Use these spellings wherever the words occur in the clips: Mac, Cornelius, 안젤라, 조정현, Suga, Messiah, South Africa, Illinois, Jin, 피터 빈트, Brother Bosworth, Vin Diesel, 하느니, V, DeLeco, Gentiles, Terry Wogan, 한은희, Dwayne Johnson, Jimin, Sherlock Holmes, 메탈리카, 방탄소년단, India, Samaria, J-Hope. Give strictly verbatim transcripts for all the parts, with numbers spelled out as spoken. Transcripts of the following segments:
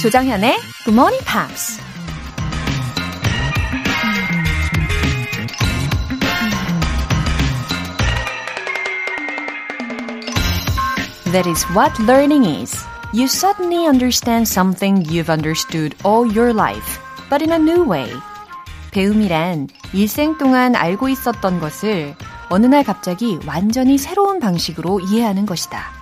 조정현의 Good Morning Pops. That is what learning is. You suddenly understand something you've understood all your life, but in a new way. 배움이란 일생 동안 알고 있었던 것을 어느 날 갑자기 완전히 새로운 방식으로 이해하는 것이다.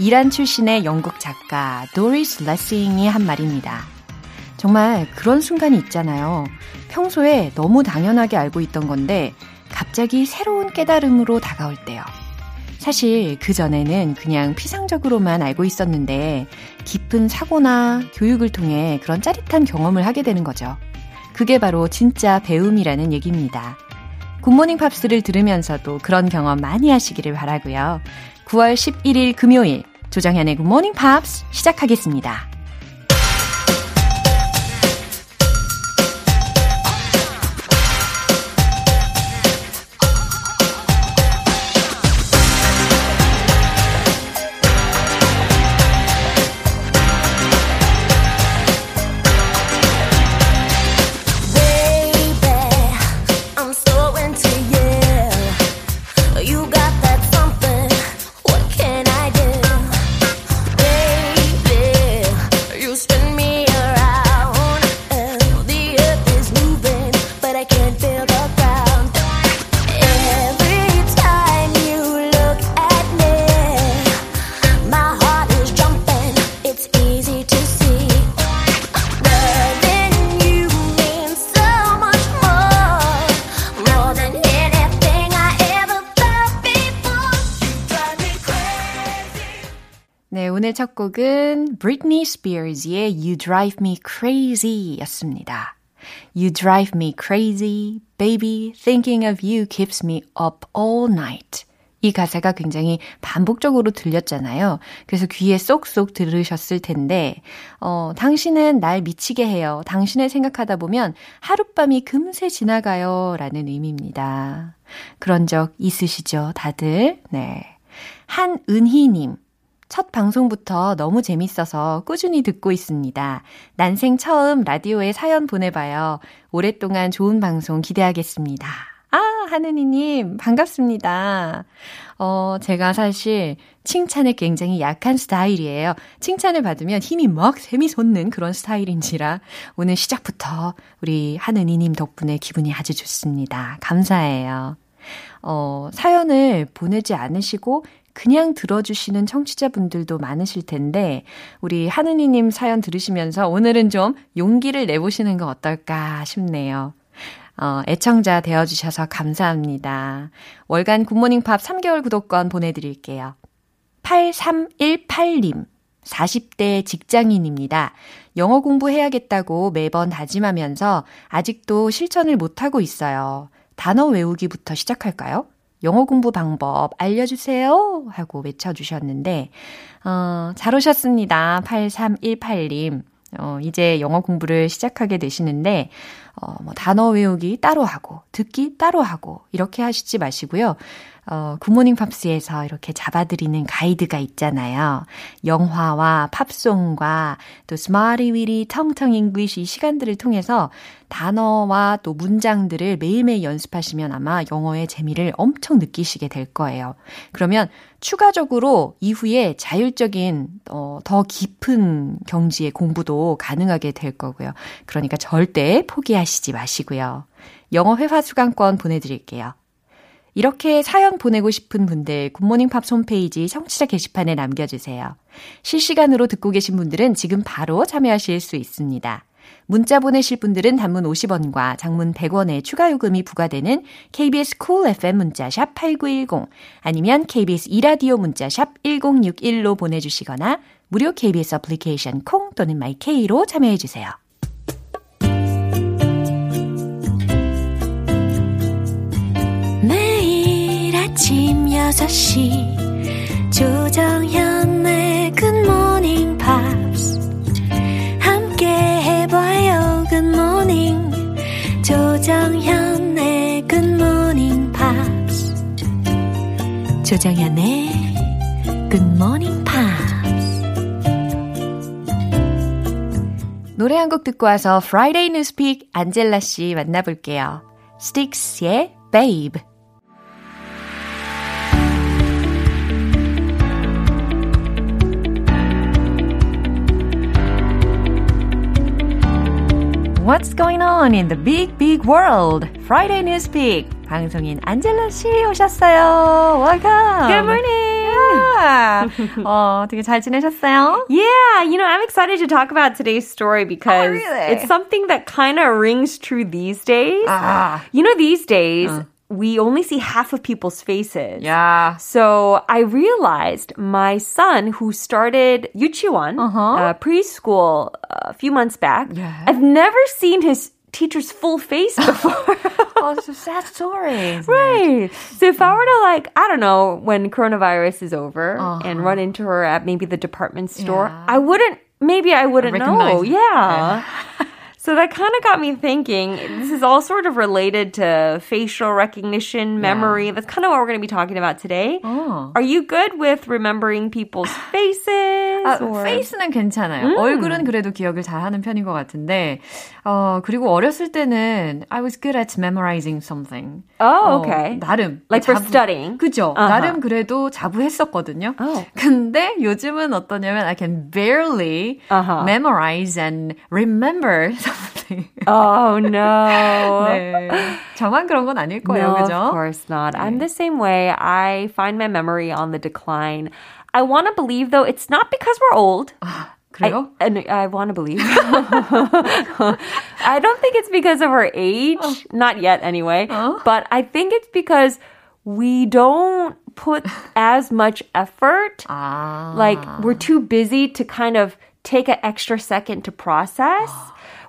이란 출신의 영국 작가 도리스 레싱이 한 말입니다. 정말 그런 순간이 있잖아요. 평소에 너무 당연하게 알고 있던 건데 갑자기 새로운 깨달음으로 다가올 때요. 사실 그전에는 그냥 피상적으로만 알고 있었는데 깊은 사고나 교육을 통해 그런 짜릿한 경험을 하게 되는 거죠. 그게 바로 진짜 배움이라는 얘기입니다. 굿모닝 팝스를 들으면서도 그런 경험 많이 하시기를 바라고요. 구월 십일일 금요일 조정현의 굿모닝 팝스 시작하겠습니다. 첫 곡은 Britney Spears의 You Drive Me Crazy였습니다. You drive me crazy, baby, thinking of you keeps me up all night. 이 가사가 굉장히 반복적으로 들렸잖아요. 그래서 귀에 쏙쏙 들으셨을 텐데 어, 당신은 날 미치게 해요. 당신을 생각하다 보면 하룻밤이 금세 지나가요. 라는 의미입니다. 그런 적 있으시죠, 다들? 네. 한은희님. 첫 방송부터 너무 재밌어서 꾸준히 듣고 있습니다. 난생 처음 라디오에 사연 보내봐요. 오랫동안 좋은 방송 기대하겠습니다. 아, 하느니님 반갑습니다. 어, 제가 사실 칭찬에 굉장히 약한 스타일이에요. 칭찬을 받으면 힘이 막 샘이 솟는 그런 스타일인지라 오늘 시작부터 우리 하느니님 덕분에 기분이 아주 좋습니다. 감사해요. 어, 사연을 보내지 않으시고 그냥 들어주시는 청취자분들도 많으실 텐데 우리 하느니님 사연 들으시면서 오늘은 좀 용기를 내보시는 건 어떨까 싶네요. 어, 애청자 되어주셔서 감사합니다. 월간 굿모닝팝 삼 개월 구독권 보내드릴게요. 팔삼일팔님, 사십 대 직장인입니다. 영어 공부해야겠다고 매번 다짐하면서 아직도 실천을 못하고 있어요. 단어 외우기부터 시작할까요? 영어 공부 방법 알려주세요 하고 외쳐주셨는데 어, 잘 오셨습니다. 팔삼일팔님. 어, 이제 영어 공부를 시작하게 되시는데 어, 뭐 단어 외우기 따로 하고 듣기 따로 하고 이렇게 하시지 마시고요. 어, 굿모닝 팝스에서 이렇게 잡아드리는 가이드가 있잖아요. 영화와 팝송과 또 스마리위리 텅텅 잉글리시 시간들을 통해서 단어와 또 문장들을 매일매일 연습하시면 아마 영어의 재미를 엄청 느끼시게 될 거예요. 그러면 추가적으로 이후에 자율적인 어, 더 깊은 경지의 공부도 가능하게 될 거고요. 그러니까 절대 포기하시지 마시고요. 영어 회화 수강권 보내드릴게요. 이렇게 사연 보내고 싶은 분들 굿모닝 팝스 홈페이지 청취자 게시판에 남겨주세요. 실시간으로 듣고 계신 분들은 지금 바로 참여하실 수 있습니다. 문자 보내실 분들은 단문 오십 원과 장문 백 원의 추가 요금이 부과되는 케이비에스 쿨 에프엠 문자샵 팔구일공 아니면 케이비에스 이라디오 문자샵 일공육일로 보내주시거나 무료 케이비에스 애플리케이션 콩 또는 마이케이로 참여해주세요. 아침 여섯 시 조정현의 굿모닝 팝스 함께 해봐요. 굿모닝 조정현의 굿모닝 팝스 조정현의 굿모닝 팝스 노래 한 곡 듣고 와서 Friday Newspeak 안젤라 씨 만나볼게요. Styx의 Babe. What's going on in the big, big world? Friday Newspeak. 방송인 안젤라 씨 오셨어요. Welcome. Good morning. Yeah. oh, 되게 잘 지내셨어요? Yeah, you know, I'm excited to talk about today's story because oh, really? It's something that kind of rings true these days. Ah. You know, these days, uh. we only see half of people's faces. Yeah. So I realized my son, who started 유치원, uh-huh. uh, preschool a few months back, yeah. I've never seen his teacher's full face before. Oh, it's a sad story. Right. It? So if I were to like, I don't know, when coronavirus is over uh-huh. and run into her at maybe the department store, yeah. I wouldn't, maybe I wouldn't know. It. Yeah. yeah. So that kind of got me thinking, this is all sort of related to facial recognition, memory. Yeah. That's kind of what we're going to be talking about today. Oh. Are you good with remembering people's faces? 아, or... face는 괜찮아요. 음. 얼굴은 그래도 기억을 잘하는 편인 것 같은데 어, 그리고 어렸을 때는 I was good at memorizing something. Oh, okay. 어, 나름. Like 자부, for studying. 그죠. Uh-huh. 나름 그래도 자부했었거든요. Oh. 근데 요즘은 어떠냐면 I can barely uh-huh. memorize and remember something. Oh, no. 네. 저만 그런 건 아닐 거예요, no, 그죠? Of course not. 네. I'm the same way. I find my memory on the decline. I want to believe, though, it's not because we're old. 그래요? I, and I want to believe. I don't think it's because of our age. Oh. Not yet, anyway. Oh. But I think it's because we don't put as much effort. Ah. Like, we're too busy to kind of take an extra second to process.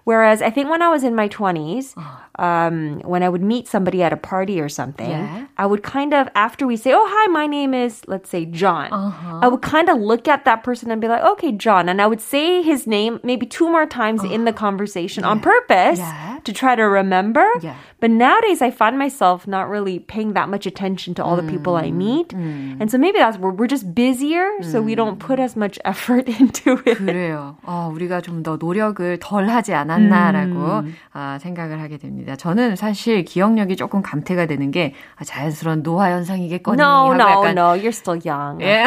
Whereas I think when I was in my twenties, um, when I would meet somebody at a party or something, yeah. I would kind of, after we say, oh, hi, my name is, let's say, John. Uh-huh. I would kind of look at that person and be like, okay, John. And I would say his name maybe two more times uh-huh. in the conversation yeah. on purpose yeah. to try to remember. Yeah. But nowadays, I find myself not really paying that much attention to all mm. the people I meet. Mm. And so maybe that's where we're just busier, mm. so we don't put as much effort into it. 그래요. 어, 우리가 좀 더 노력을 덜 하지 않았나. 라고 음. 아, 생각을 하게 됩니다. 저는 사실 기억력이 조금 감퇴가 되는 게 자연스러운 노화 현상이겠거니 하고 no, 약간 No, no, you're still young. 예.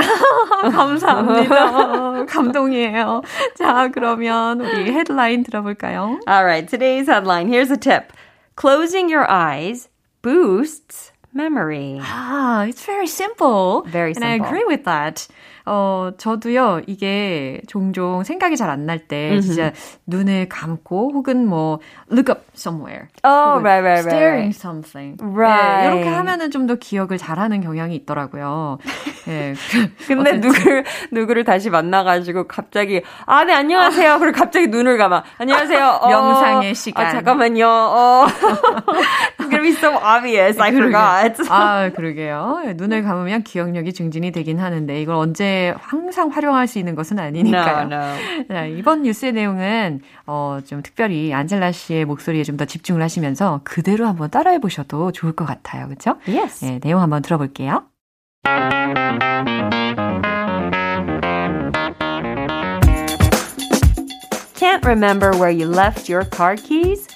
감사합니다. 감동이에요. 자, 그러면 우리 헤드라인 들어볼까요? All right, today's headline. Here's a tip. Closing your eyes boosts memory. Ah, it's very simple. Very simple. And I agree with that. 어, 저도요, 이게 종종 생각이 잘 안 날 때, mm-hmm. 진짜 눈을 감고, 혹은 뭐, look up somewhere. Oh, right, right, right. Staring right. something. Right. 네, 이렇게 하면은 좀 더 기억을 잘하는 경향이 있더라고요. 네, 근데 누구를, 누구를 다시 만나가지고 갑자기, 아, 네, 안녕하세요. 그리고 갑자기 눈을 감아. 안녕하세요. 어, 명상의 시간. 아, 잠깐만요. 어. It's gonna be so obvious. I forgot. 아, 그러게요. 눈을 감으면 기억력이 증진이 되긴 하는데, 이걸 언제 항상 활용할 수 있는 것은 아니니까요. No, no. 자, 이번 뉴스의 내용은 어, 좀 특별히 안젤라 씨의 목소리에 좀 더 집중을 하시면서 그대로 한번 따라해 보셔도 좋을 것 같아요. 그렇죠? Yes. 네, 내용 한번 들어볼게요. Can't remember where you left your car keys?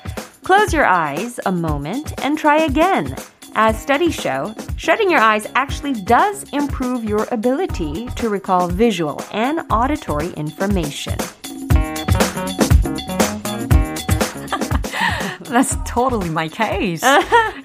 Close your eyes a moment and try again. As studies show, shutting your eyes actually does improve your ability to recall visual and auditory information. That's totally my case.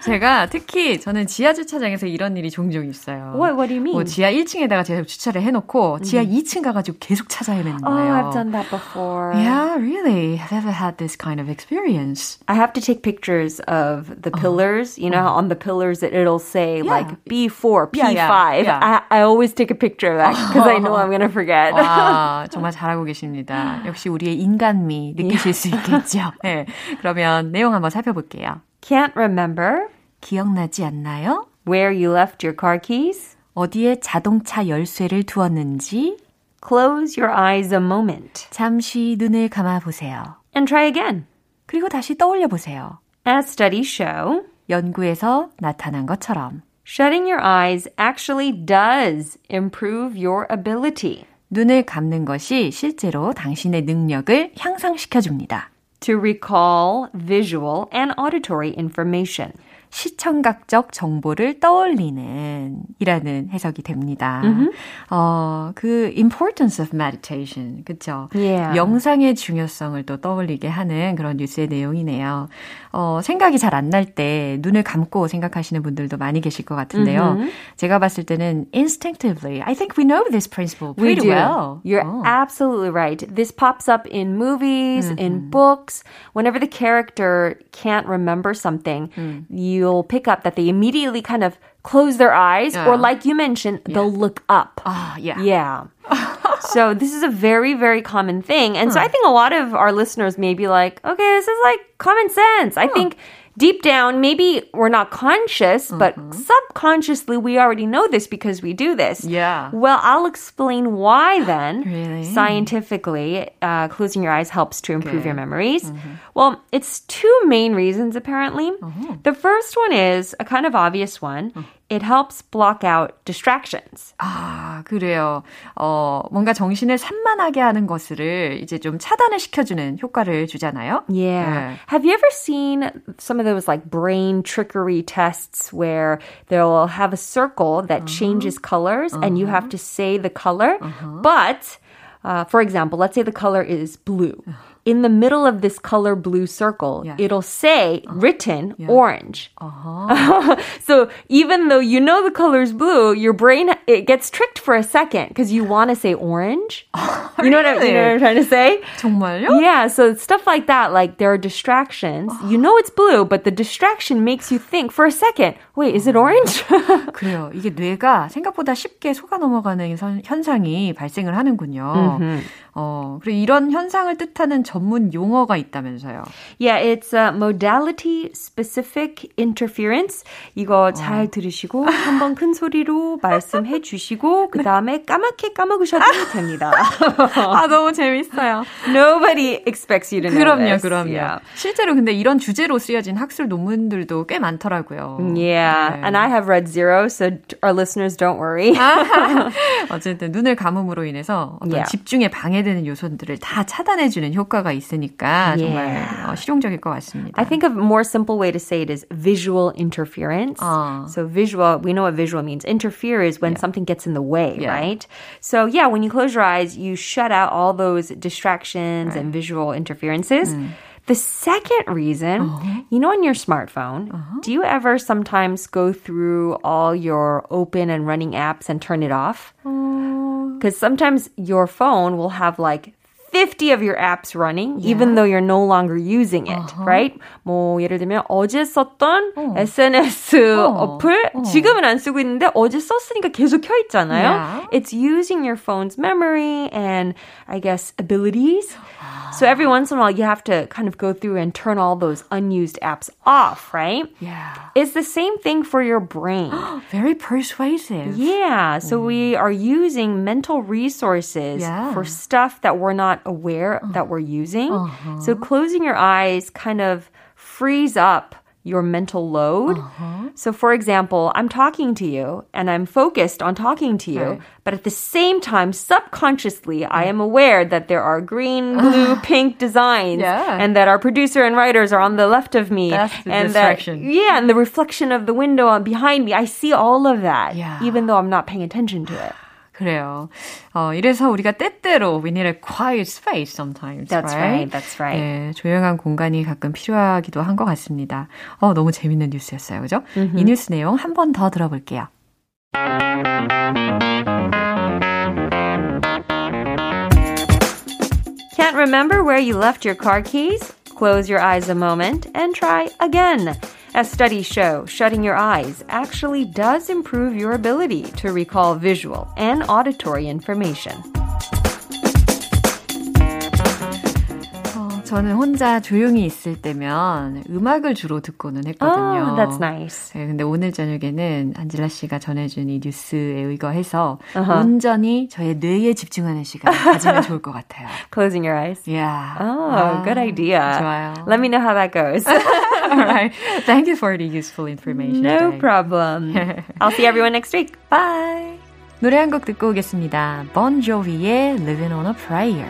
제가 특히 저는 지하 주차장에서 이런 일이 종종 있어요. What, what do you mean? 뭐 지하 일 층에다가 제가 주차를 해놓고 mm. 지하 이 층 가가지고 계속 찾아 헤매는 거예요. Oh, I've done that before. Yeah, really? Have you ever had this kind of experience? I have to take pictures of the pillars. Oh. You know, oh. on the pillars it, it'll say yeah. like B four, P five. Yeah, yeah, yeah. I, I always take a picture of that because I know I'm going to forget. 와, 정말 잘하고 계십니다. 역시 우리의 인간미 느끼실 수 있겠죠. 네, 그러면 내용 한번 살펴볼게요. Can't remember. 기억나지 않나요? Where you left your car keys. 어디에 자동차 열쇠를 두었는지. Close your eyes a moment. 잠시 눈을 감아 보세요. And try again. 그리고 다시 떠올려 보세요. As studies show. 연구에서 나타난 것처럼. Shutting your eyes actually does improve your ability. 눈을 감는 것이 실제로 당신의 능력을 향상시켜줍니다. To recall visual and auditory information. 시청각적 정보를 떠올리는 이라는 해석이 됩니다. Mm-hmm. 어, 그 importance of meditation, 그렇죠? Yeah. 명상의 중요성을 또 떠올리게 하는 그런 뉴스의 내용이네요. 어, 생각이 잘 안 날 때 눈을 감고 생각하시는 분들도 많이 계실 것 같은데요. Mm-hmm. 제가 봤을 때는 instinctively, I think we know this principle pretty we do. well. You're oh. absolutely right. This pops up in movies, mm-hmm. in books. Whenever the character can't remember something, mm. you you'll pick up that they immediately kind of close their eyes yeah. or like you mentioned, yeah. they'll look up. Oh, yeah. Yeah. So this is a very, very common thing. And hmm. so I think a lot of our listeners may be like, okay, this is like common sense. Hmm. I think deep down, maybe we're not conscious, but mm-hmm. subconsciously we already know this because we do this. Yeah. Well, I'll explain why then. Really? Scientifically, uh, closing your eyes helps to improve okay. your memories. Mm-hmm. Well, it's two main reasons apparently. Mm-hmm. The first one is a kind of obvious one. Mm-hmm. It helps block out distractions. 아, 그래요. 어, 뭔가 정신을 산만하게 하는 것을 이제 좀 차단을 시켜주는 효과를 주잖아요. Yeah. 네. Have you ever seen some of those like brain trickery tests where they'll have a circle that uh-huh. changes colors uh-huh. and you have to say the color? Uh-huh. But, uh, for example, let's say the color is blue. Uh-huh. In the middle of this color blue circle, yeah. it'll say, uh-huh. written, yeah. orange. Uh-huh. So even though you know the color's blue, your brain, it gets tricked for a second because you want to say orange. you, know really? what I, you know what I'm trying to say? 정말요? Yeah, so stuff like that, like there are distractions. Uh-huh. You know it's blue, but the distraction makes you think for a second, wait, is it orange? 그래요. 이게 뇌가 생각보다 쉽게 속아 넘어가는 현상이 발생을 하는군요. Mm-hmm. 어, 그리고 이런 현상을 뜻하는 전문 용어가 있다면서요. Yeah, it's a modality-specific interference. 이거 어. 잘 들으시고 한번 큰 소리로 말씀해 주시고 그 다음에 까맣게 까먹으셔도 됩니다. 아, 너무 재밌어요. Nobody expects you to know 그럼요, this. 그럼요, 그럼요. Yeah. 실제로 근데 이런 주제로 쓰여진 학술 논문들도 꽤 많더라고요. Yeah, 네. and I have read zero, so our listeners don't worry. 어쨌든 눈을 감음으로 인해서 어떤 yeah. 집중에 방해되는 요소들을 다 차단해 주는 효과 가 있으니까 정말 yeah. 실용적일 것 같습니다. I think a more simple way to say it is visual interference. Uh. So visual, we know what visual means. Interfere is when yeah. something gets in the way, yeah. right? So yeah, when you close your eyes, you shut out all those distractions right. and visual interferences. Mm. The second reason, uh-huh. you know, on your smartphone, uh-huh. do you ever sometimes go through all your open and running apps and turn it off? Because uh. sometimes your phone will have like fifty of your apps running, yeah. even though you're no longer using it, uh-huh. right? 뭐 예를 들면 어제 썼던 oh. 에스엔에스 oh. 어플 oh. 지금은 안 쓰고 있는데 어제 썼으니까 계속 켜 있잖아요. Yeah. It's using your phone's memory and I guess abilities. So every once in a while you have to kind of go through and turn all those unused apps off, right? Yeah. It's the same thing for your brain. Very persuasive. Yeah. So mm. we are using mental resources yeah. for stuff that we're not aware that we're using. Uh-huh. So closing your eyes kind of frees up your mental load. Uh-huh. So for example, I'm talking to you and I'm focused on talking to you, right. but at the same time, subconsciously, right. I am aware that there are green, blue, pink designs yeah. and that our producer and writers are on the left of me. That's the and distraction. That, yeah, and the reflection of the window behind me. I see all of that, yeah. even though I'm not paying attention to it. 그래요. 어, 이래서 우리가 때때로 we need a quiet space sometimes. That's right. right that's right. 네, 조용한 공간이 가끔 필요하기도 한 것 같습니다. 어, 너무 재밌는 뉴스였어요. 그죠? Mm-hmm. 이 뉴스 내용 한 번 더 들어볼게요. Can't remember where you left your car keys? Close your eyes a moment and try again. As studies show, shutting your eyes actually does improve your ability to recall visual and auditory information. 저는 혼자 조용히 있을 때면 음악을 주로 듣고는 했거든요. Oh, that's nice. 네, 근데 오늘 저녁에는 안젤라 씨가 전해준 이 뉴스에 의거해서 uh-huh. 온전히 저의 뇌에 집중하는 시간을 가지면 좋을 것 같아요. Closing your eyes? Yeah. Oh, 아, good idea. 좋아요. Let me know how that goes. All right. Thank you for the useful information. No today. problem. I'll see everyone next week. Bye. 노래 한 곡 듣고 오겠습니다. Bon Jovi의 Living on a Prayer.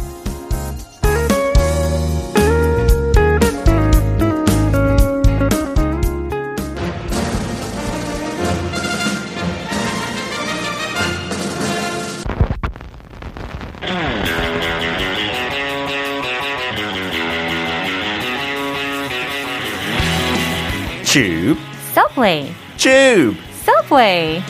칩 Subway. Tube. Subway.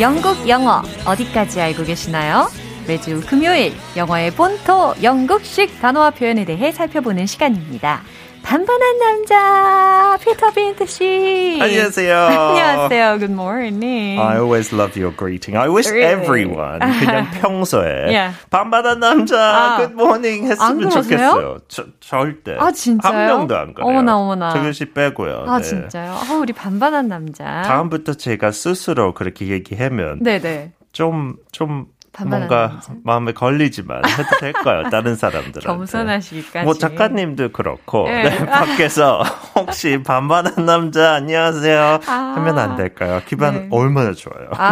영국 영어 어디까지 알고 계시나요? 매주 금요일 영어의 본토 영국식 단어와 표현에 대해 살펴보는 시간입니다. 반반한 남자 피터 빈트 씨. 안녕하세요. 안녕하세요. Good morning. I always love your greeting. I wish really? everyone 그냥 평소에 yeah. 반반한 남자 아, good morning 했으면 좋겠어요. 저, 절대. 아 진짜요? 한 명도 안 그래요. 어머나 어머나. 정현 씨 빼고요. 아 네. 진짜요? 아 우리 반반한 남자. 다음부터 제가 스스로 그렇게 얘기하면 네네 좀 좀. 뭔가 남자. 마음에 걸리지만 해도 될까요? 다른 사람들한테. 겸손하시기까지. 뭐 작가님도 그렇고 네. 네, 밖에서 혹시 반반한 남자 안녕하세요 아. 하면 안 될까요? 기분 네. 얼마나 좋아요. 아,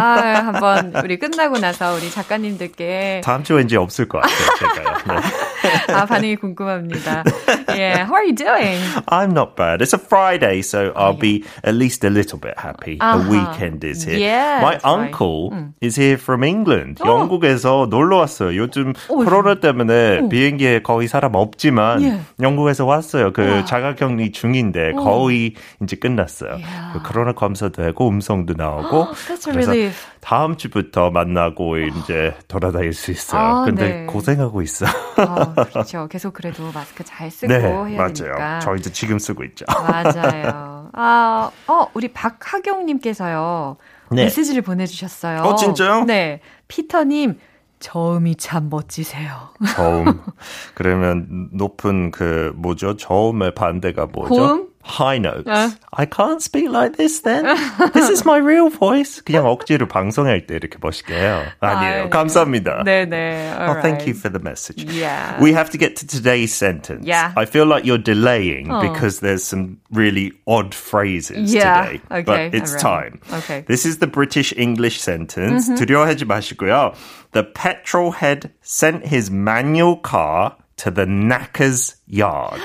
한번 우리 끝나고 나서 우리 작가님들께. 다음 주 왠지 없을 것 같아요. 제가요. 네. 아, 반응이 궁금합니다. Yeah, how are you doing? I'm not bad. It's a Friday, so oh, I'll yeah. be at least a little bit happy. Uh-huh. The weekend is here. Yeah, My uncle right. is here from England. Oh. 영국에서 놀러 왔어요. 요즘 오, 코로나 때문에 오. 비행기에 거의 사람 없지만 예. 영국에서 왔어요. 그 와. 자가격리 중인데 오. 거의 이제 끝났어요. 그 코로나 검사도 하고 음성도 나오고 그래서 relief. 다음 주부터 만나고 이제 돌아다닐 수 있어요. 아, 근데 네. 고생하고 있어. 아, 그렇죠. 계속 그래도 마스크 잘 쓰고 네, 해야 맞아요. 되니까. 저 이제 지금 쓰고 있죠. 맞아요. 아, 어, 우리 박하경님께서요. 네. 메시지를 보내주셨어요. 어, 진짜요? 네. 피터님, 저음이 참 멋지세요. 저음. 그러면 높은 그 뭐죠? 저음의 반대가 뭐죠? 고음? High notes. 아. I can't speak like this then. This is my real voice. 그냥 억지로 방송할 때 이렇게 멋있게 해요. 아니에요. 아, 감사합니다. 네네. All right. Oh, thank you for the message. Yeah. We have to get to today's sentence. Yeah. I feel like you're delaying oh. because there's some really odd phrases yeah. today. Okay. But it's time. Okay. This is the British English sentence. Mm-hmm. 두려워하지 마시고요. The petrol head sent his manual car to the knacker's yard.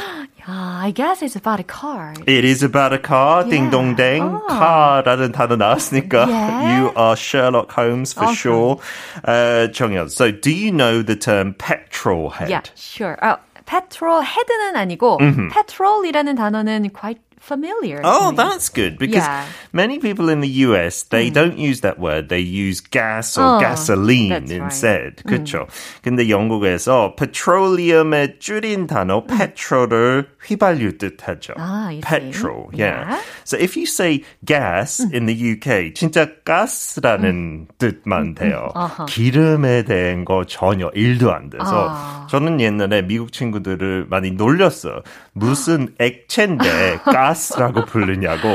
Uh, I guess it's about a car. It is about a car. Yeah. Ding dong ding. Oh. Car라는 단어 나왔으니까 yeah. you are Sherlock Holmes for awesome. sure. Uh, 정연, so do you know the term petrol head? Yeah, sure. Uh, petrol head는 아니고 mm-hmm. petrol이라는 단어는 quite familiar. Oh, that's good because yeah. many people in the U S they mm. don't use that word. They use gas or oh, gasoline instead. Right. 그렇죠. Mm. 근데 영국에서 petroleum의 줄인 단어 mm. petrol을 휘발유 뜻하죠. Ah, petrol. Yeah. yeah. So if you say gas mm. in the U K, 진짜 가스라는 mm. 뜻만 돼요. Uh-huh. 기름에 대한 거 전혀 일도 안 돼서 uh. 저는 옛날에 미국 친구들을 많이 놀렸어요. 무슨 액체인데 가스 라고 부르냐고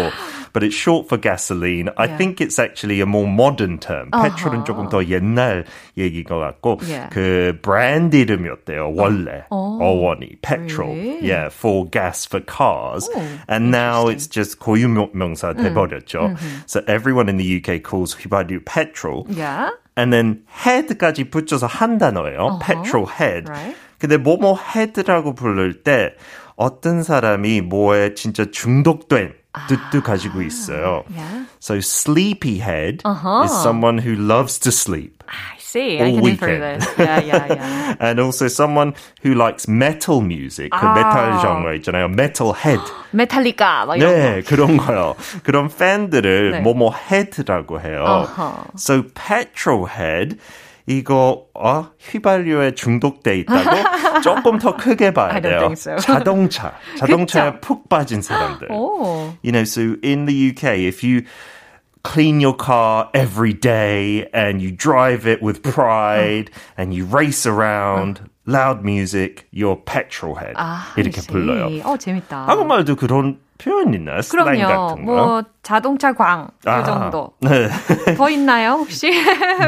but it's short for gasoline. I yeah. think it's actually a more modern term. Uh-huh. petrol은 조금 더 옛날 얘기인 것 같고 yeah. 그 브랜드 이름이었대요. 원래 oh. 어원이 petrol. Really? Yeah, for gas for cars. Ooh. And now it's just 고유명사 돼버렸죠. Mm-hmm. So everyone in the U K calls 휘발유 petrol. Yeah. And then head까지 붙여서 한 단어예요. Uh-huh. petrol head. Right. 근데 뭐뭐 head라고 부를 때 어떤 사람이 뭐에 진짜 중독된 뜻도 가지고 있어요. Yeah. So sleepyhead uh-huh. is someone who loves to sleep. I see. All I can infer this. Yeah, yeah, yeah. And also someone who likes metal music. 아. 그 메탈 장르 있잖아요. metalhead. 메탈리카 막 이런 네, 거. 그런 거요. 그런 팬들을 네. 뭐뭐 head라고 해요. Uh-huh. So petrolhead 이거 어, 휘발유에 중독돼 있다고 조금 더 크게 봐야 돼요. So. 자동차, 자동차에 푹 빠진 사람들. Oh. You know, so in the U K, if you clean your car every day and you drive it with pride uh. and you race around. Uh. Loud music, your petrol head. 아, 이렇게 그치. 불러요. 어, 재밌다. 한국말도 그런 표현 있나요? 슬랭 같은 거? 뭐 자동차 광, 아, 그 정도. 네. 더 있나요, 혹시?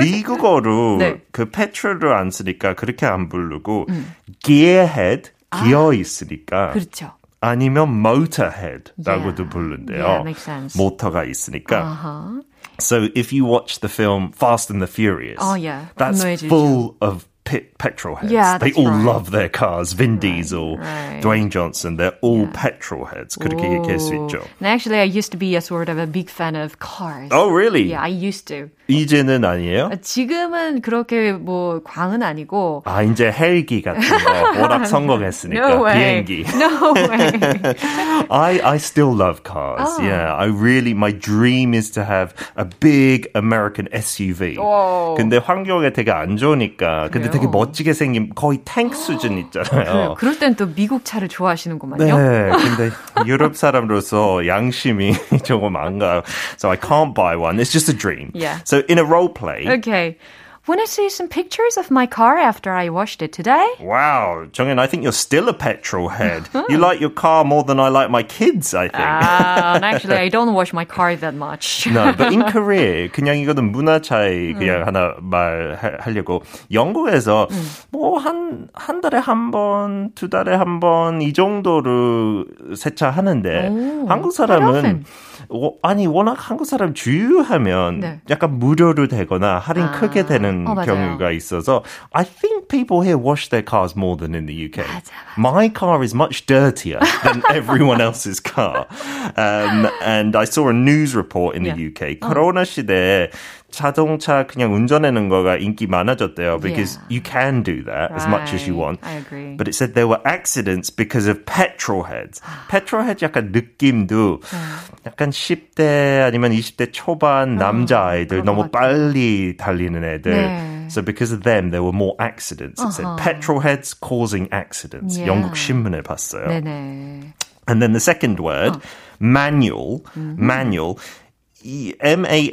미국어로 네. 그 petrol을 안 쓰니까 그렇게 안 부르고 음. gear head, 기어 아, 있으니까. 그렇죠. 아니면 motor head라고도 yeah. 부른대요. Yeah, makes sense. 모터가 있으니까. Uh-huh. So if you watch the film Fast and the Furious, oh, yeah. that's 분노해지죠. full of Pit, petrol heads. Yeah, they all right. love their cars. Vin right, Diesel, right. Dwayne Johnson, they're all yeah. petrol heads. 그렇게 얘기할 수 있죠. And actually, I used to be a sort of a big fan of cars. Oh, really? Yeah, I used to. 이제는 아니에요? 지금은 그렇게 뭐 광은 아니고. 아, 이제 헬기 같은 거 워낙 성공했으니까. No way. 비행기. No way. I, I still love cars. Oh. Yeah, I really, my dream is to have a big American S U V. Oh. 근데 환경에 되게 안 좋으니까. 근데 되게 멋지게 생긴 거의 탱크 수준 있잖아요. 그래요. 그럴 땐 또 미국 차를 좋아하시는구만요. 네, 근데 유럽 사람으로서 양심이 조금 안 가요. So I can't buy one. It's just a dream. Yeah. So in a role play. Okay. When I see some pictures of my car after I washed it today. Wow, 정연, I think you're still a petrol head. You like your car more than I like my kids, I think. Uh, and actually, I don't wash my car that much. No, but in Korea, 그냥 이거는 문화 차이 그냥 음. 하나 말하려고. 영국에서 음. 뭐 한, 한 달에 한 번, 두 달에 한 번 이 정도로 세차하는데 오, 한국 사람은 오, 아니 워낙 한국 사람 주유하면 네. 약간 무료로 되거나 할인 아, 크게 되는 어, 경우가 있어서 I think people here wash their cars more than in the U K. 맞아, 맞아. My car is much dirtier than everyone else's car. Um, and I saw a news report in the yeah. U K. 어. 코로나 시대에 자동차 그냥 운전하는 거가 인기 많아졌대요. Because yeah. you can do that right. as much as you want. I agree. But it said there were accidents because of petrol heads. petrol head 약간 느낌도 약간 십 대 아니면 이십 대 초반 남자아이들 너무 빨리 달리는 애들. 네. So because of them, there were more accidents. It uh-huh. said petrol heads causing accidents. Yeah. 영국 신문을 봤어요. 네네. And then the second word, 어. manual. Mm-hmm. Manual. M-A-N-U-A-L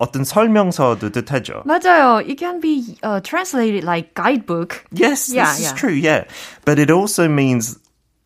어떤 설명서도 뜻하죠. 맞아요. It can be uh, translated like guidebook. Yes, yeah, this yeah. is true, yeah. But it also means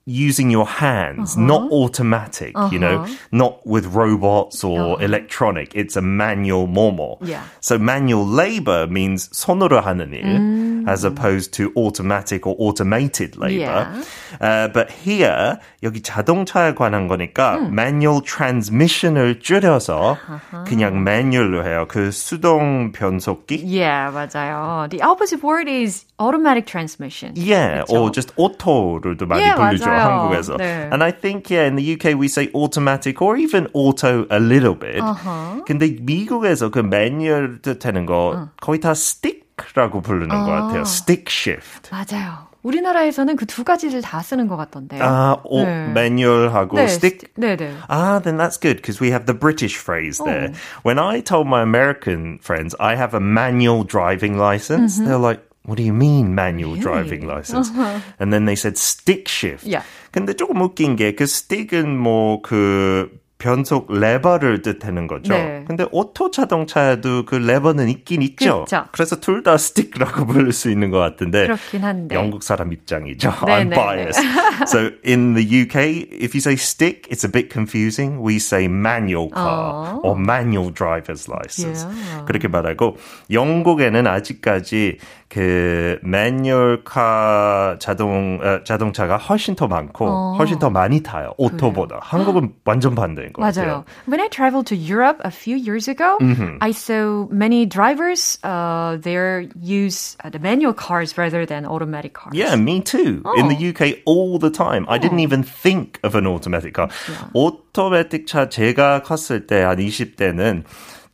using your hands, uh-huh. not automatic, uh-huh. you know, not with robots or uh-huh. electronic. It's a manual 뭐뭐. Yeah. So manual labor means 손으로 하는 일 mm. as opposed to automatic or automated labor. Yeah. Uh, but here, 여기 자동차에 관한 거니까 mm. manual transmission을 줄여서 uh-huh. 그냥 manual로 해요. 그 수동 변속기? Yeah, 맞아요. The opposite word is automatic transmission. Yeah, 그렇죠? or just auto로도 많이 yeah, 불리죠. 맞아요. 한국에서. 네. And I think, yeah, in the U K we say automatic or even auto a little bit. Uh-huh. 근데 미국에서 그 매뉴얼 뜻하는 거 응. 거의 다 stick라고 부르는 어. 것 같아요. Stick shift. 맞아요. 우리나라에서는 그 두 가지를 다 쓰는 것 같던데요. 아, 오, 네. manual하고 네, stick? 네, 네. Ah, then that's good because we have the British phrase 오. there. When I told my American friends I have a manual driving license, mm-hmm. they're like, What do you mean manual really? driving license? Uh-huh. And then they said stick shift. Yeah. 근데 조금 웃긴 게 그 stick은 뭐 그 변속 레버를 뜻하는 거죠. 네. 근데 오토 자동차에도 그 레버는 있긴 있죠. 그쵸. 그래서 둘 다 스틱이라고 부를 수 있는 것 같은데. 그렇긴 한데. 영국 사람 입장이죠. 네, I'm 네, biased. 네. So in the U K, if you say stick, it's a bit confusing. We say manual car 어. or manual driver's license. Yeah. 그렇게 말하고 영국에는 아직까지 그 매뉴얼 카 자동 어, 자동차가 훨씬 더 많고 어. 훨씬 더 많이 타요. 오토보다. 그래요? 한국은 완전 반대인 것 같아요. 맞아요. When I traveled to Europe a few years ago, mm-hmm. I saw many drivers uh, they use the manual cars rather than automatic cars. Yeah, me too. Oh. In the U K all the time. Oh. I didn't even think of an automatic car. Yeah. 오토매틱 차 제가 컸을 때 한 이십 대는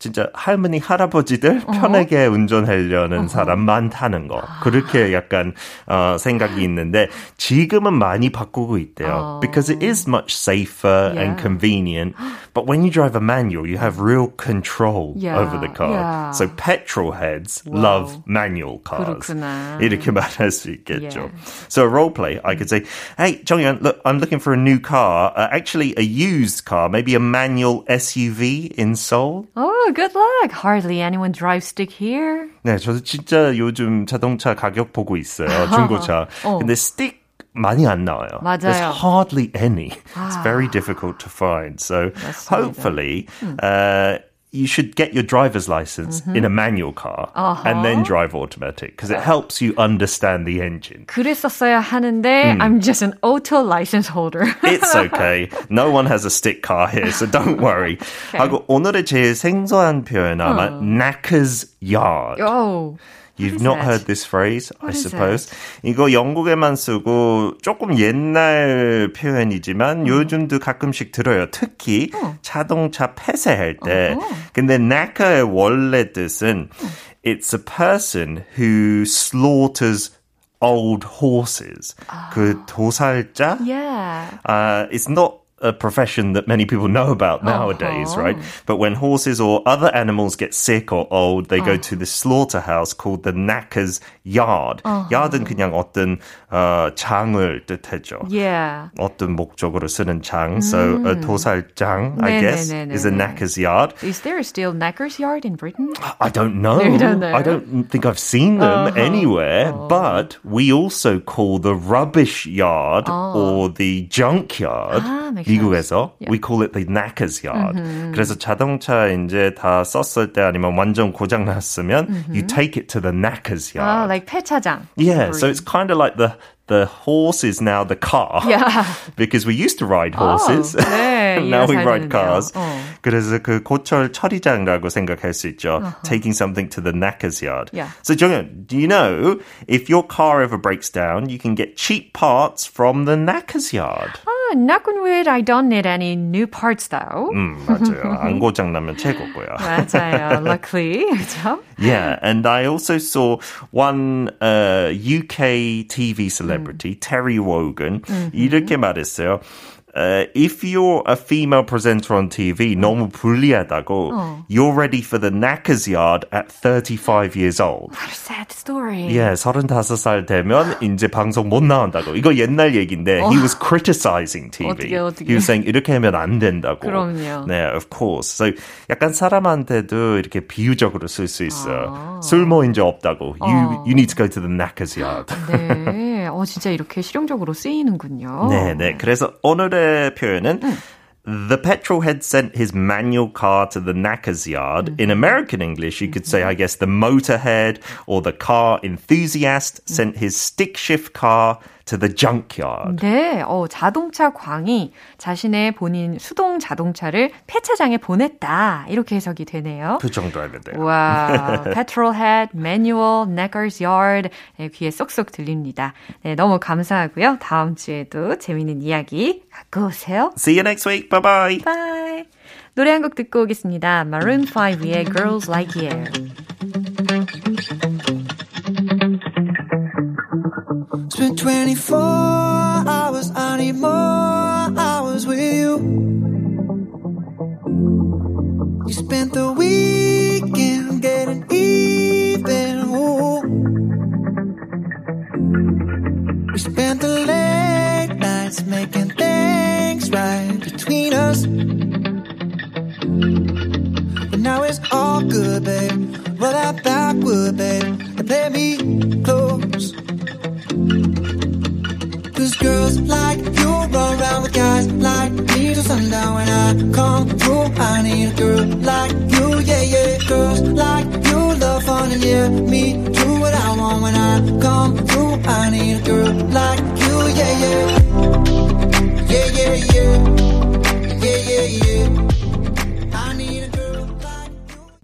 진짜 할머니, 할아버지들 편하게 어허. 운전하려는 어허. 사람만 타는 거. 그렇게 약간 어, 생각이 있는데 지금은 많이 바꾸고 있대요. 어. Because it is much safer yeah. and convenient. But when you drive a manual, you have real control yeah. over the car. Yeah. So petrol heads wow. love manual cars. 그렇구나. 이렇게 말할 수 있겠죠. Yeah. So a role play, I could say, hey, 정연, look, I'm looking for a new car. Uh, actually, a used car, maybe a manual S U V in Seoul. Oh. Good luck. Hardly anyone drives stick here. 네, 저도 진짜 요즘 자동차 가격 보고 있어요. 중고차. 어. 근데 stick 많이 안 나와요. 맞아요. There's hardly any. 아. It's very difficult to find. So 맞습니다. hopefully 음. uh, you should get your driver's license mm-hmm. in a manual car uh-huh. and then drive automatic because it helps you understand the engine. 그랬었어야 하는데 mm. I'm just an auto license holder. It's okay. No one has a stick car here, so don't worry. Okay. 하고 오늘의 제일 생소한 표현 아마 uh. knacker's yard. Oh. You've not that? heard this phrase, what I suppose. 이거 영국에만 쓰고 조금 옛날 표현이지만 uh-huh. 요즘도 가끔씩 들어요. 특히 uh-huh. 자동차 폐쇄할 때. Uh-huh. 근데 knacker의 원래 뜻은 uh-huh. It's a person who slaughters old horses. Uh-huh. 그 도살자? Yeah. Uh, it's not a profession that many people know about nowadays, uh-huh. right? But when horses or other animals get sick or old, they uh-huh. go to the slaughterhouse called the knacker's yard. Uh-huh. Yard은 그냥 어떤 어, 장을 뜻하죠. Yeah. 어떤 목적으로 쓰는 장. Mm. So a 도살장, I guess, is a knacker's yard. Is there still knacker's yard in Britain? I don't know. No, don't know. I don't think I've seen them uh-huh. anywhere. Uh-huh. But we also call the rubbish yard uh-huh. or the junk yard. Ah, 미국에서 yeah. we call it the knacker's yard. Mm-hmm. 그래서 자동차 이제 다 썼을 때 아니면 완전 고장 났으면 mm-hmm. you take it to the knacker's yard. Oh, like 폐차장. Yeah, so it's kind of like the the horse is now the car. Yeah. Because we used to ride horses. Oh, 네, now we ride cars. 어. 그래서 그 고철 처리장이라고 생각할 수 있죠. Uh-huh. Taking something to the knacker's yard. Yeah. So 정연, do you know if your car ever breaks down, you can get cheap parts from the knacker's yard. Knock on wood, I don't need any new parts, though. 음, 맞아요. 안 고장나면 최고고요. 맞아요. Luckily. 그렇죠? Yeah, and I also saw one uh, U K T V celebrity, 음. Terry Wogan, 음흠. 이렇게 말했어요. Uh, if you're a female presenter on T V, 너무 불리하다고, 어. you're ready for the knacker's yard at thirty-five years old. What a sad story. Yeah, 서른다섯 살 되면 이제 방송 못 나온다고. 이거 옛날 얘기인데, 어. he was criticizing T V. 어떻게, 어떻게. He was saying, 이렇게 하면 안 된다고. 그럼요. 네, of course. So, 약간 사람한테도 이렇게 비유적으로 쓸 수 있어요. 아. 술 모인 적 없다고. 어. You, you need to go to the knacker's yard. 네, 어, 진짜 이렇게 실용적으로 쓰이는군요. 네, 네. 그래서 오늘의 표현은 The petrol head sent his manual car to the knacker's yard. Mm-hmm. In American English, you could say, I guess, the motorhead or the car enthusiast sent his stick shift car to the junkyard. 네, 어, 자동차 광이 자신의 본인 수동 자동차를 폐차장에 보냈다. 이렇게 해석이 되네요. 그 정도 하면 돼요. 와, petrol head, manual, knacker's yard. 네, 귀에 쏙쏙 들립니다. 네, 너무 감사하고요. 다음 주에도 재미있는 이야기 갖고 오세요. See you next week. Bye-bye. Bye. 노래 한 곡 듣고 오겠습니다. Maroon five의 Girls Like You. Spent twenty-four hours, I need more hours with you. You spent the weekend getting even. Ooh. We spent the late nights making things right between us. would, babe, and play me close. Cause girls like you run around with guys like me till sundown. When I come through, I need a girl like you, yeah, yeah. Girls like you love fun and yeah, me do what I want. When I come through, I need a girl like you, yeah, yeah. Yeah, yeah, yeah. Yeah, yeah, yeah.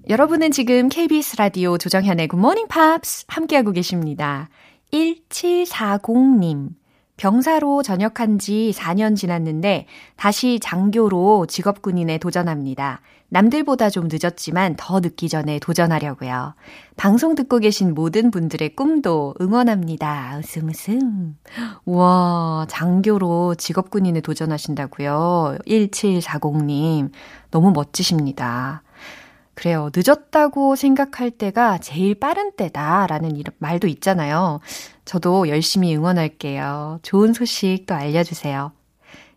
여러분은 지금 케이비에스 라디오 조정현의 굿모닝 팝스 함께하고 계십니다. 천칠백사십님, 병사로 전역한 지 사 년 지났는데 다시 장교로 직업군인에 도전합니다. 남들보다 좀 늦었지만 더 늦기 전에 도전하려고요. 방송 듣고 계신 모든 분들의 꿈도 응원합니다. 웃음 웃음. 우와, 장교로 직업군인에 도전하신다고요? 천칠백사십님, 너무 멋지십니다. 그래요. 늦었다고 생각할 때가 제일 빠른 때다라는 말도 있잖아요. 저도 열심히 응원할게요. 좋은 소식 또 알려주세요.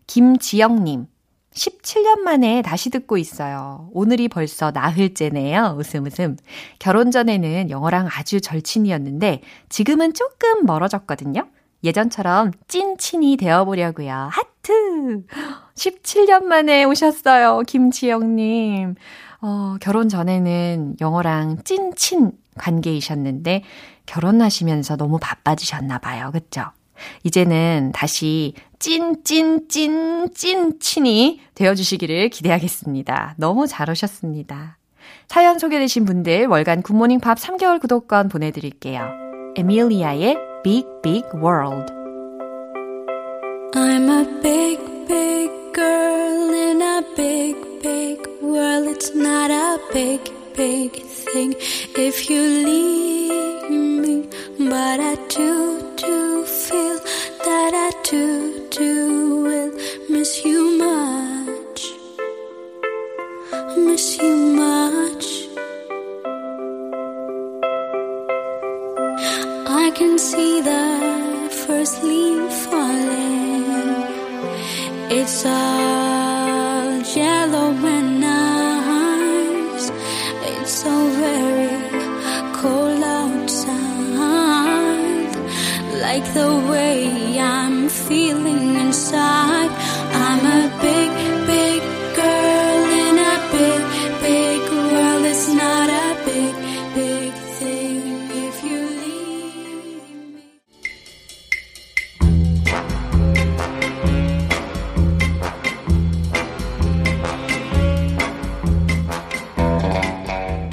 김지영님, 십칠 년 만에 다시 듣고 있어요. 오늘이 벌써 나흘째네요. 웃음 웃음. 결혼 전에는 영어랑 아주 절친이었는데 지금은 조금 멀어졌거든요. 예전처럼 찐친이 되어보려고요. 하트! 십칠 년 만에 오셨어요. 김지영님. 어, 결혼 전에는 영어랑 찐친 관계이셨는데 결혼하시면서 너무 바빠지셨나 봐요. 그쵸? 이제는 다시 찐찐찐찐친이 되어주시기를 기대하겠습니다. 너무 잘 오셨습니다. 사연 소개되신 분들 월간 굿모닝 팝 삼 개월 구독권 보내드릴게요. 에밀리아의 Big Big World. I'm a big big girl in a big big world. It's not a big big thing if you leave me, but I do do feel that I do do will miss you much, miss you much. I can see the first leaf falling. It's all yellow and nice. It's so very cold outside. Like the way I'm feeling inside. I'm a big, big girl in a big, big world. It's not a big, big thing if you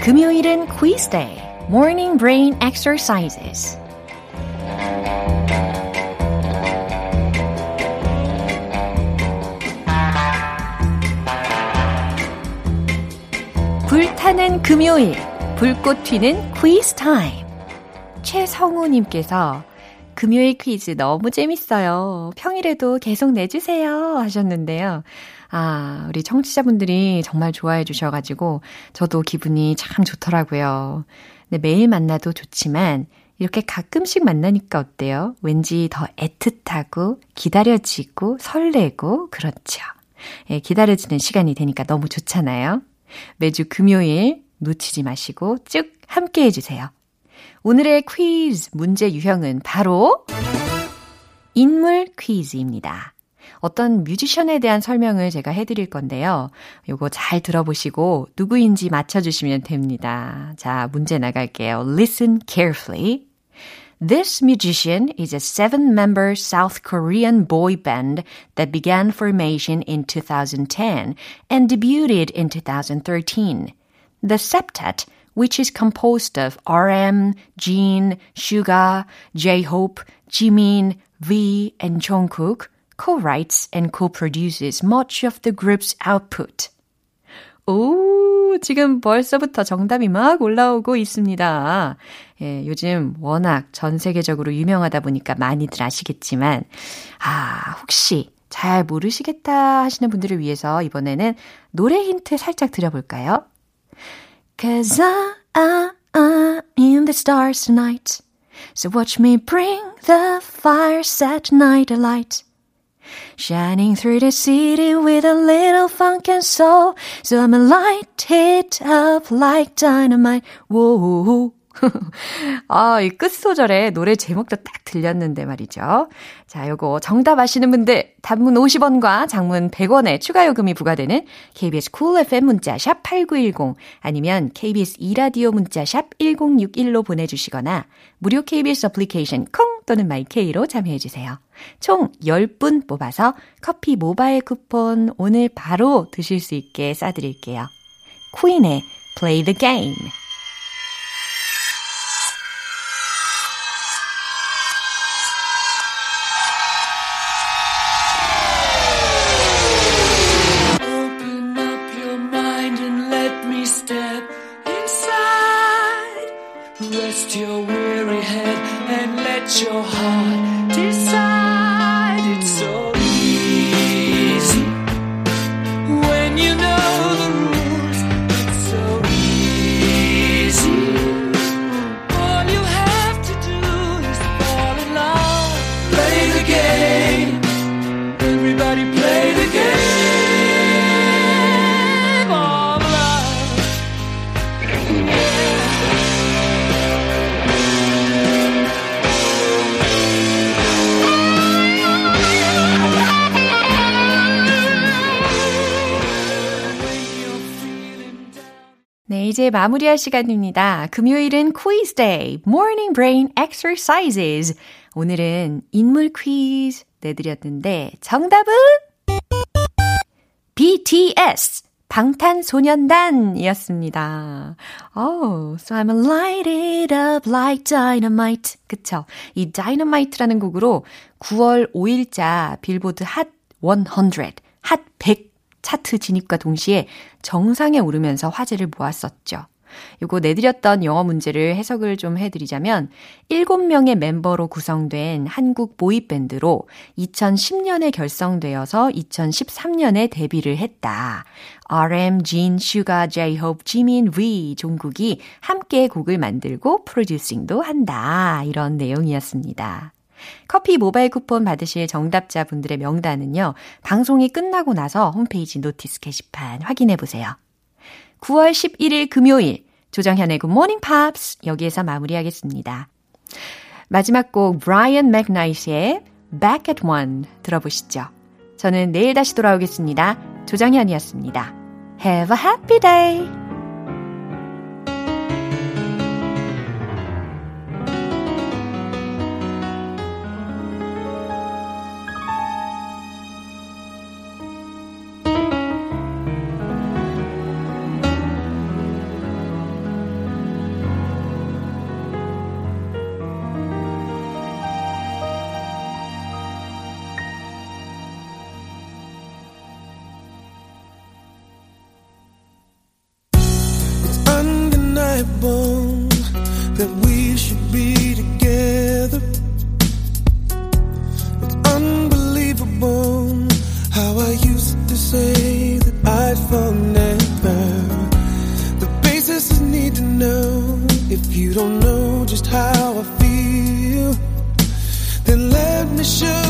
금요일은 quiz day, morning brain exercises. 불타는 금요일, 불꽃 튀는 quiz time. 최성우님께서 금요일 퀴즈 너무 재밌어요. 평일에도 계속 내주세요 하셨는데요. 아, 우리 청취자분들이 정말 좋아해 주셔가지고 저도 기분이 참 좋더라고요. 네, 매일 만나도 좋지만 이렇게 가끔씩 만나니까 어때요? 왠지 더 애틋하고 기다려지고 설레고 그렇죠. 예, 기다려지는 시간이 되니까 너무 좋잖아요. 매주 금요일 놓치지 마시고 쭉 함께해 주세요. 오늘의 퀴즈 문제 유형은 바로 인물 퀴즈입니다. 어떤 뮤지션에 대한 설명을 제가 해드릴 건데요. 요거 잘 들어보시고 누구인지 맞춰주시면 됩니다. 자, 문제 나갈게요. Listen carefully. This musician is a seven-member South Korean boy band that began formation in two thousand ten and debuted in two thousand thirteen. The septet, which is composed of R M, Jin, Suga, J-Hope, Jimin, V, and Jungkook, co-writes and co-produces much of the group's output. 오, 지금 벌써부터 정답이 막 올라오고 있습니다. 예, 요즘 워낙 전 세계적으로 유명하다 보니까 많이들 아시겠지만, 아, 혹시 잘 모르시겠다 하시는 분들을 위해서 이번에는 노래 힌트 살짝 드려볼까요? Cause I, I, I'm in the stars tonight. So watch me bring the fire, set night alight. Shining through the city with a little funk and soul. So I'm a light hit up like dynamite. Whoa, 아, 이 끝 소절에 노래 제목도 딱 들렸는데 말이죠. 자, 요거 정답 아시는 분들 단문 오십 원과 장문 백 원의 추가 요금이 부과되는 케이비에스 쿨 에프엠 문자 샵 팔구일공 아니면 케이비에스 이 라디오 문자 샵 일공육일로 보내주시거나 무료 케이비에스 어플리케이션 콩 또는 마이케이로 참여해주세요. 총 열 분 뽑아서 커피 모바일 쿠폰 오늘 바로 드실 수 있게 싸드릴게요. 퀸의 Play the Game. 이제 마무리할 시간입니다. 금요일은 퀴즈 데이, morning brain exercises. 오늘은 인물 퀴즈 내드렸는데 정답은 비티에스 방탄소년단이었습니다. Oh, so I'm light it up like dynamite. 그쵸? 이 dynamite라는 곡으로 구월 오일자 빌보드 핫 백, 핫 백 차트 진입과 동시에 정상에 오르면서 화제를 모았었죠. 요거 내드렸던 영어 문제를 해석을 좀 해드리자면 일곱 명의 멤버로 구성된 한국 보이밴드로 이천십 년에 결성되어서 이천십삼 년에 데뷔를 했다. 알엠, Jin, Suga, J-Hope, Jimin, V, 종국이 함께 곡을 만들고 프로듀싱도 한다. 이런 내용이었습니다. 커피 모바일 쿠폰 받으실 정답자분들의 명단은요. 방송이 끝나고 나서 홈페이지 노티스 게시판 확인해보세요. 구월 십일일 금요일 조정현의 굿모닝 팝스 여기에서 마무리하겠습니다. 마지막 곡 브라이언 맥나이트의 Back at One 들어보시죠. 저는 내일 다시 돌아오겠습니다. 조정현이었습니다. Have a happy day! That we should be together. It's unbelievable how I used to say that I'd fall never. The basis is need to know. If you don't know just how I feel, then let me show.